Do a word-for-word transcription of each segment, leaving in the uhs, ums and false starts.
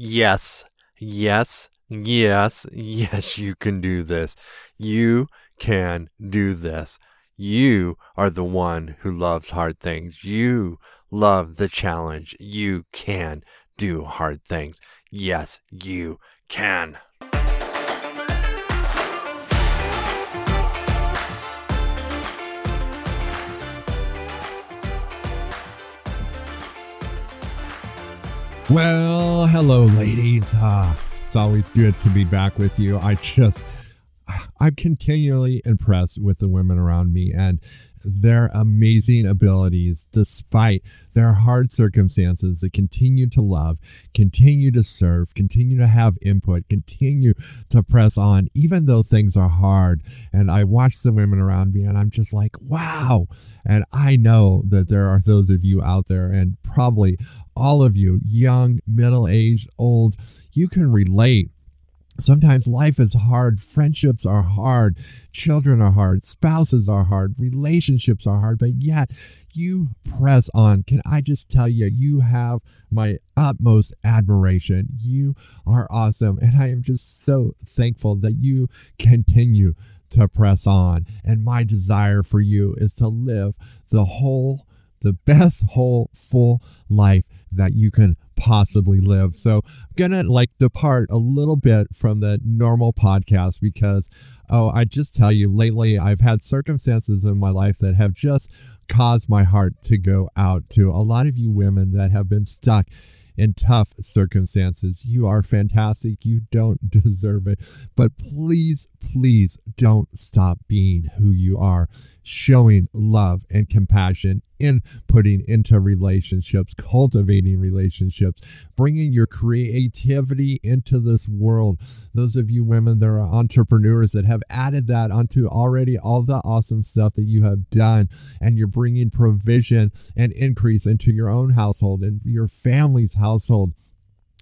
Yes, yes, yes, yes, you can do this. You can do this. You are the one who loves hard things. You love the challenge. You can do hard things. Yes, you can. Well, hello, ladies. Uh, it's always good to be back with you. I just, I'm continually impressed with the women around me and their amazing abilities, despite their hard circumstances. They continue to love, continue to serve, continue to have input, continue to press on, even though things are hard. And I watch the women around me and I'm just like, wow. And I know that there are those of you out there, and probably all of you, young, middle-aged, old, you can relate. Sometimes life is hard. Friendships are hard. Children are hard. Spouses are hard. Relationships are hard. But yet you press on. Can I just tell you, you have my utmost admiration. You are awesome. And I am just so thankful that you continue to press on. And my desire for you is to live the whole, the best whole, full life that you can possibly live. So I'm gonna like depart a little bit from the normal podcast because, oh, I just tell you, lately I've had circumstances in my life that have just caused my heart to go out to a lot of you women that have been stuck in tough circumstances. You are fantastic. You don't deserve it. But please, please don't stop being who you are, showing love and compassion, inputting into relationships, cultivating relationships, bringing your creativity into this world. Those of you women that are entrepreneurs that have added that onto already all the awesome stuff that you have done, and you're bringing provision and increase into your own household and your family's household.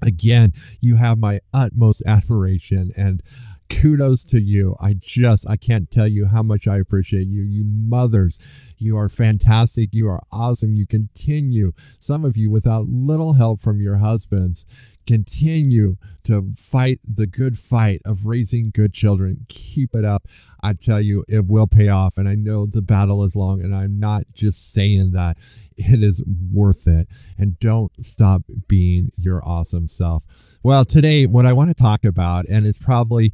Again, you have my utmost admiration and kudos to you. I just, I can't tell you how much I appreciate you. You mothers, you are fantastic. You are awesome. You continue, some of you without little help from your husbands, continue to fight the good fight of raising good children. Keep it up. I tell you, it will pay off. And I know the battle is long, and I'm not just saying that. It is worth it. And don't stop being your awesome self. Well, today, what I want to talk about, and it's probably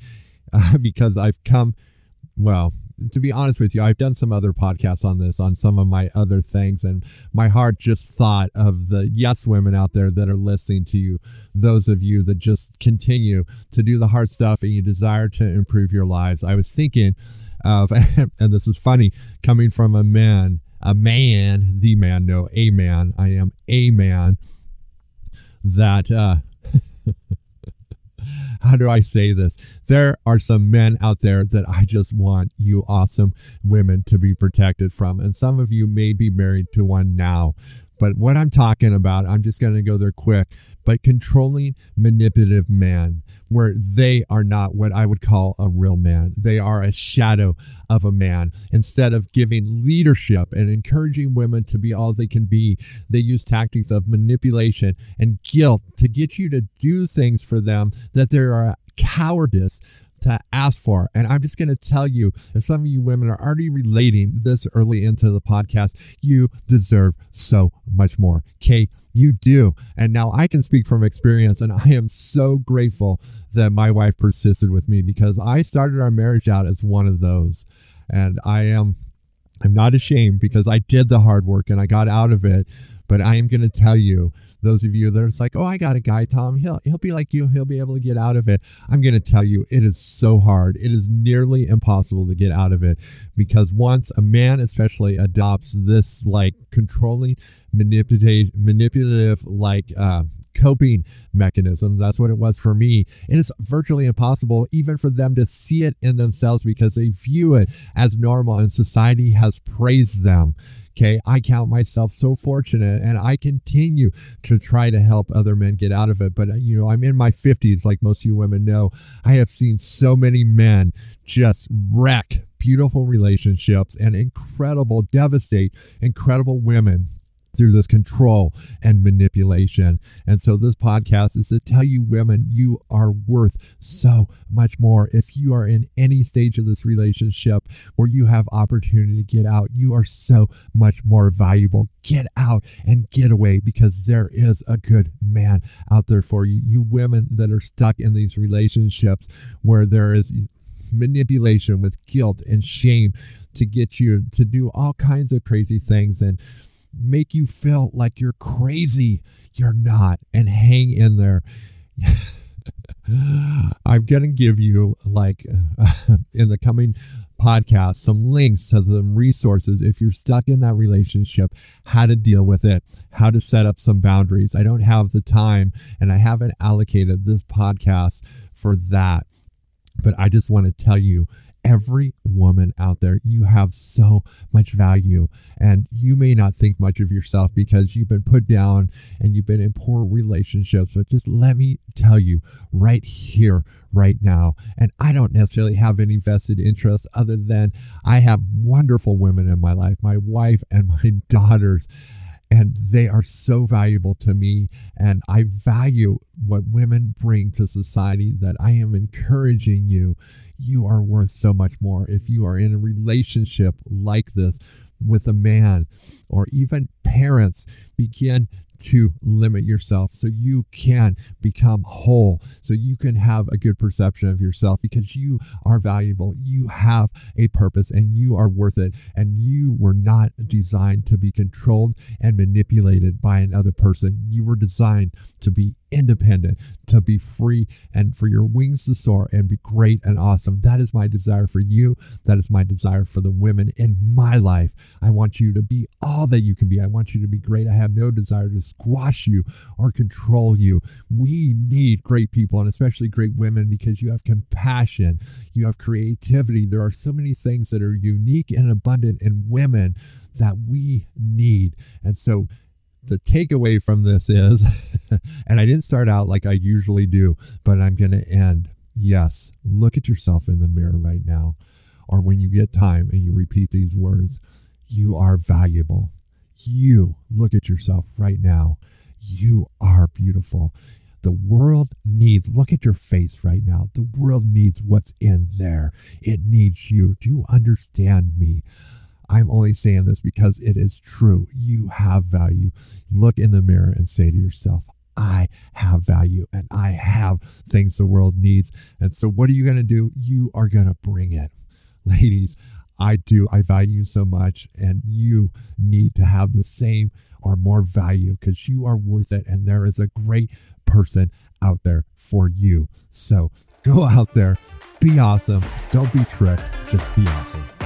uh, because I've come, well, to be honest with you, I've done some other podcasts on this, on some of my other things, and my heart just thought of the yes women out there that are listening to you, those of you that just continue to do the hard stuff and you desire to improve your lives. I was thinking of, and this is funny, coming from a man, a man, the man, no, a man, I am a man, that, uh, how do I say this? There are some men out there that I just want you awesome women to be protected from. And some of you may be married to one now. But what I'm talking about, I'm just going to go there quick. But controlling, manipulative man, where they are not what I would call a real man. They are a shadow of a man. Instead of giving leadership and encouraging women to be all they can be, they use tactics of manipulation and guilt to get you to do things for them that there are cowardice to ask for. And I'm just going to tell you, if some of you women are already relating this early into the podcast, you deserve so much more. Okay, you do. And now I can speak from experience, and I am so grateful that my wife persisted with me, because I started our marriage out as one of those. And I am, I'm not ashamed, because I did the hard work and I got out of it. But I am going to tell you, those of you that are like, oh, I got a guy, Tom, he'll, he'll be like you, he'll be able to get out of it. I'm going to tell you, it is so hard. It is nearly impossible to get out of it, because once a man especially adopts this like controlling, manipulative, manipulative like uh, coping mechanism, that's what it was for me, it is virtually impossible even for them to see it in themselves, because they view it as normal and society has praised them. Okay, I count myself so fortunate, and I continue to try to help other men get out of it. But, you know, I'm in my fifties, like most of you women know. I have seen so many men just wreck beautiful relationships and incredible, devastate, incredible women through this control and manipulation. And so this podcast is to tell you women, you are worth so much more. If you are in any stage of this relationship where you have opportunity to get out, you are so much more valuable. Get out and get away, because there is a good man out there for you. You women that are stuck in these relationships where there is manipulation with guilt and shame to get you to do all kinds of crazy things and make you feel like you're crazy. You're not. And hang in there. I'm going to give you, like, in the coming podcast, some links to some resources if you're stuck in that relationship, how to deal with it, how to set up some boundaries. I don't have the time and I haven't allocated this podcast for that. But I just want to tell you, every woman out there, you have so much value, and you may not think much of yourself because you've been put down and you've been in poor relationships. But just let me tell you right here, right now, and I don't necessarily have any vested interest other than I have wonderful women in my life, my wife and my daughters. And they are so valuable to me, and I value what women bring to society, that I am encouraging you. You are worth so much more. If you are in a relationship like this with a man, or even parents, begin to limit yourself so you can become whole, so you can have a good perception of yourself, because you are valuable, you have a purpose, and you are worth it. And you were not designed to be controlled and manipulated by another person. You were designed to be independent, to be free, and for your wings to soar and be great and awesome. That is my desire for you. That is my desire for the women in my life. I want you to be all that you can be. I want you to be great. I have no desire to squash you or control you. We need great people, and especially great women, because you have compassion, you have creativity. There are so many things that are unique and abundant in women that we need. And so the takeaway from this is, and I didn't start out like I usually do, but I'm going to end. Yes, look at yourself in the mirror right now, or when you get time and you repeat these words, you are valuable. You look at yourself right now. You are beautiful. The world needs, look at your face right now. The world needs what's in there. It needs you. Do you understand me? I'm only saying this because it is true. You have value. Look in the mirror and say to yourself, I have value, and I have things the world needs. And so what are you going to do? You are going to bring it. Ladies, I do. I value you so much, and you need to have the same or more value, because you are worth it, and there is a great person out there for you. So go out there, be awesome. Don't be tricked, just be awesome.